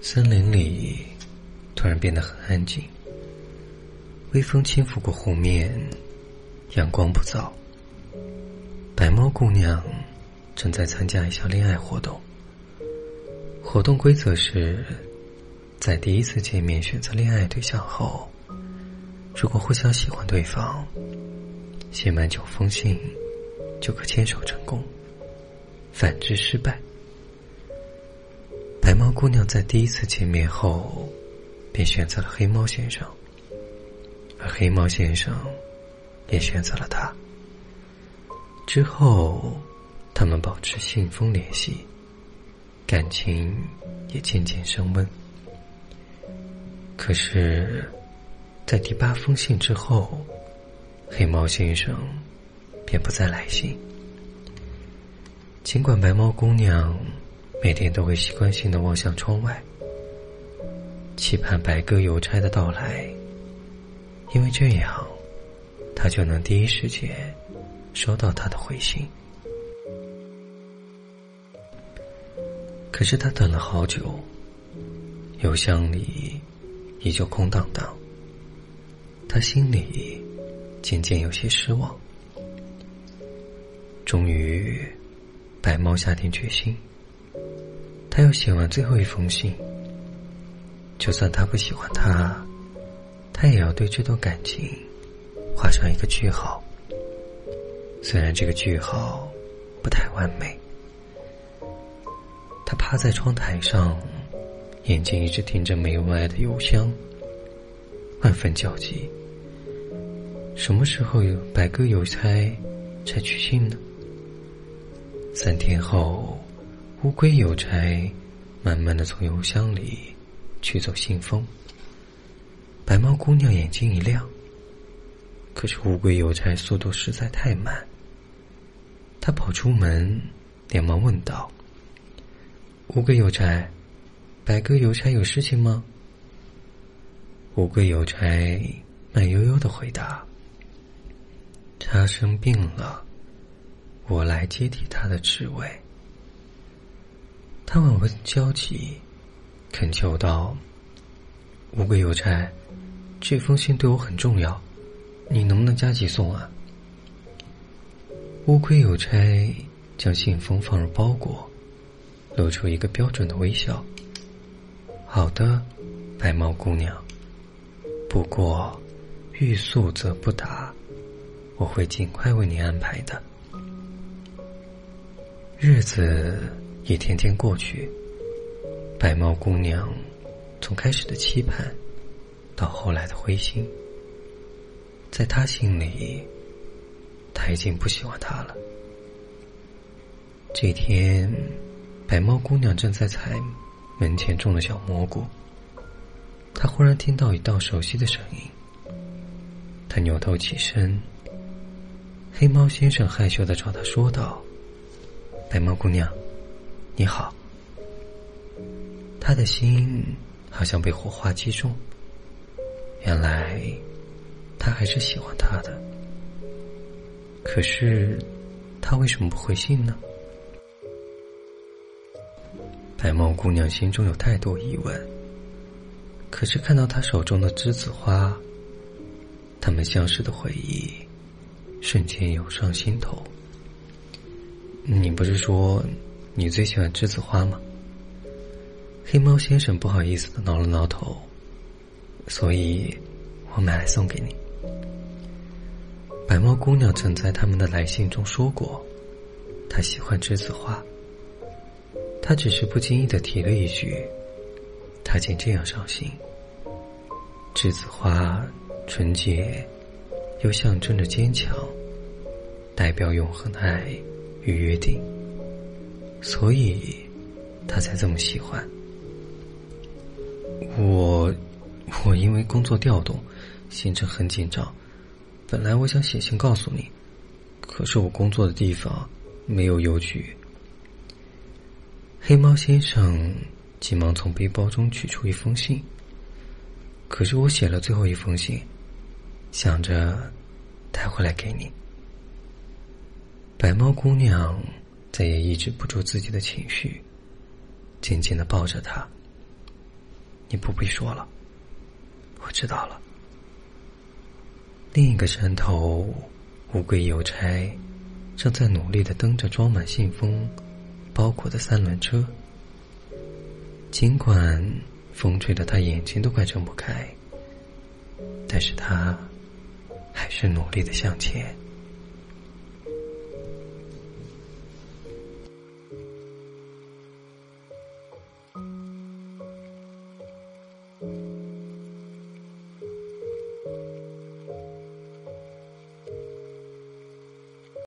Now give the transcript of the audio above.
森林里突然变得很安静，微风轻拂过湖面，阳光不燥。白猫姑娘正在参加一项恋爱活动，活动规则是在第一次见面选择恋爱对象后，如果互相喜欢对方，写满9封信就可牵手成功，反之失败。白猫姑娘在第一次见面后便选择了黑猫先生，而黑猫先生也选择了她。之后他们保持信封联系，感情也渐渐升温。可是在第8封信之后，黑猫先生便不再来信。尽管白猫姑娘每天都会习惯性地望向窗外，期盼白鸽邮差的到来，因为这样她就能第一时间收到他的回信。可是她等了好久，邮箱里依旧空荡荡，她心里渐渐有些失望。终于白猫下定决心，她要写完最后1封信，就算她不喜欢他，她也要对这段感情画上一个句号。虽然这个句号不太完美，她趴在窗台上，眼睛一直盯着没有来的邮箱，万分焦急。什么时候白鸽邮差才取信呢？3天后，乌龟邮差慢慢地从邮箱里取走信封。白猫姑娘眼睛一亮，可是乌龟邮差速度实在太慢。她跑出门，连忙问道：“乌龟邮差，白鸽邮差有事情吗？”乌龟邮差慢悠悠地回答：“他生病了，我来接替他的职位。”他万分焦急，恳求道：“乌龟邮差，这封信对我很重要，你能不能加急送啊？”乌龟邮差将信封放入包裹，露出一个标准的微笑：“好的，白猫姑娘，不过欲速则不达，我会尽快为你安排的。”日子一天天过去，白猫姑娘从开始的期盼到后来的灰心，在她心里，她已经不喜欢他了。这天，白猫姑娘正在采门前种的小蘑菇，她忽然听到一道熟悉的声音，她扭头起身。黑猫先生害羞地朝她说道：“白猫姑娘，你好。”她的心好像被火花击中，原来她还是喜欢他的。可是她为什么不回信呢？白猫姑娘心中有太多疑问，可是看到她手中的栀子花，他们相识的回忆瞬间涌上心头。“你不是说你最喜欢栀子花吗？”黑猫先生不好意思地挠了挠头，“所以我买来送给你。”白猫姑娘曾在他们的来信中说过她喜欢栀子花，她只是不经意地提了一句，她竟这样伤心。栀子花纯洁又象征着坚强，代表永恒的爱与约定，所以他才这么喜欢我。因为工作调动，行程很紧张，本来我想写信告诉你，可是我工作的地方没有邮局。”黑猫先生急忙从背包中取出1封信，“可是我写了最后1封信，想着带回来给你。”白猫姑娘再也抑制不住自己的情绪，紧紧地抱着他。你不必说了，我知道了。另一个山头，乌龟邮差正在努力地蹬着装满信封包裹的三轮车，尽管风吹得他眼睛都快睁不开，但是他还是努力地向前。